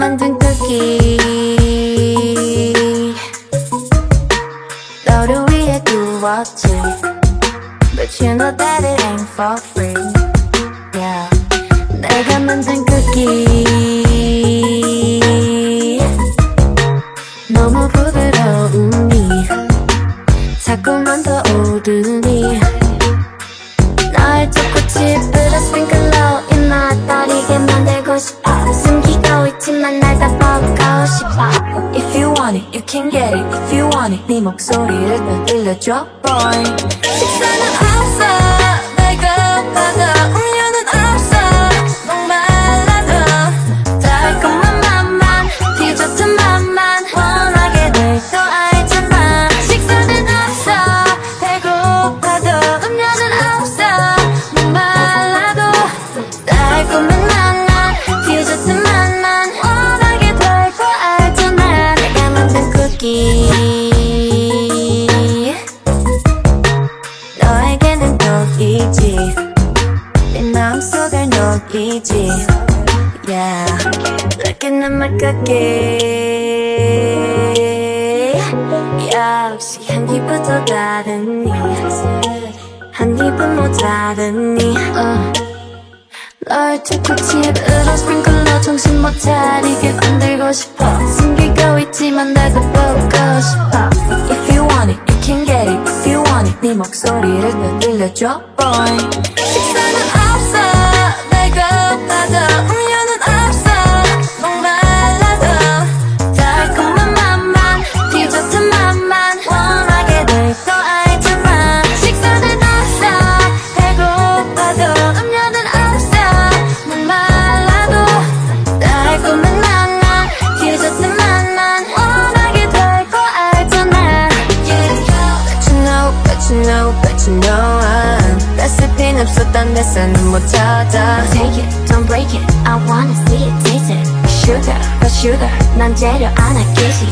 만든 쿠키 너를 위해 구웠지 But you know that it ain't for free yeah. 내가 만든 쿠키 너무 부드러우니 자꾸만 더 오르니 나의 초코칩으로 스프링클로 입맛 다리게 만들고 싶어 숨기고 있지만 날 다 벗고 싶어 If you want it, you can get it If you want it, 네 목소리를 다 들려줘 boy 식사는 없어 배고파도 음료는 없어 목말라도 달콤한 맛만 디저트 맛만 원하게 될 거 알잖아 식사는 없어 배고파도 음료는 없어 목말라도 달콤한 맛만 디저트 맛만 원하게 될 거 알잖아 내가 만든 쿠키 내 마음속을 녹이지 yeah. Looking at my cookie 역시 한 입부터 다르니 한 입은 모자르니 널 초코칩으로 스프링클러 정신 못 차리게 만들고 싶어 숨기고 있지만 나도 보고 싶어 If you want it, you can get it If you want it, 네 목소리를 더 들려줘 boy 식사는 없어 배고파도 음료는 없어 목말라도 달콤한 맛만 디저트 맛만 원하게 될 거 알잖아 식사는 없어 배고파도 음료는 없어 목말라도 달콤한 맛만 디저트 맛만 원하게 될 거 알잖아 But you know, but you know, but you know 레시피는 없어 딴 데서는 못 찾아 Take it, don't break it I wanna see it, taste it Sugar, but sugar 난 재료 하나 끼지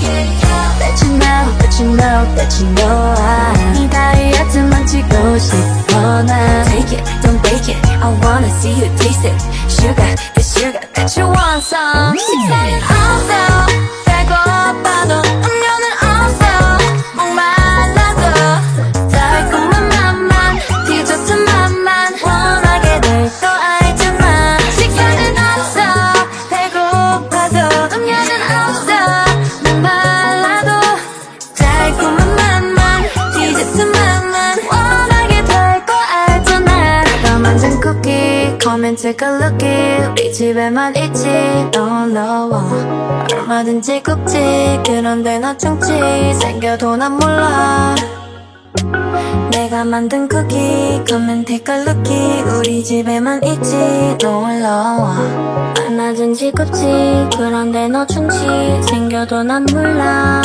That you know, that you know, that you know 네 다이어트 망치고 싶어 난 Take it, don't break it I wanna see you, taste it Sugar, the sugar that you want some 식사는 없어 배고파도 음료는 없어 목말라도 Come and take a look at 우리 집에만 있지 넌 너와 얼마든지 굽지 그런데 너 충치 생겨도 난 몰라 내가 만든 쿠키 Come and take a look at 우리 집에만 있지 넌 너와 얼마든지 굽지 그런데 너 충치 생겨도 난 몰라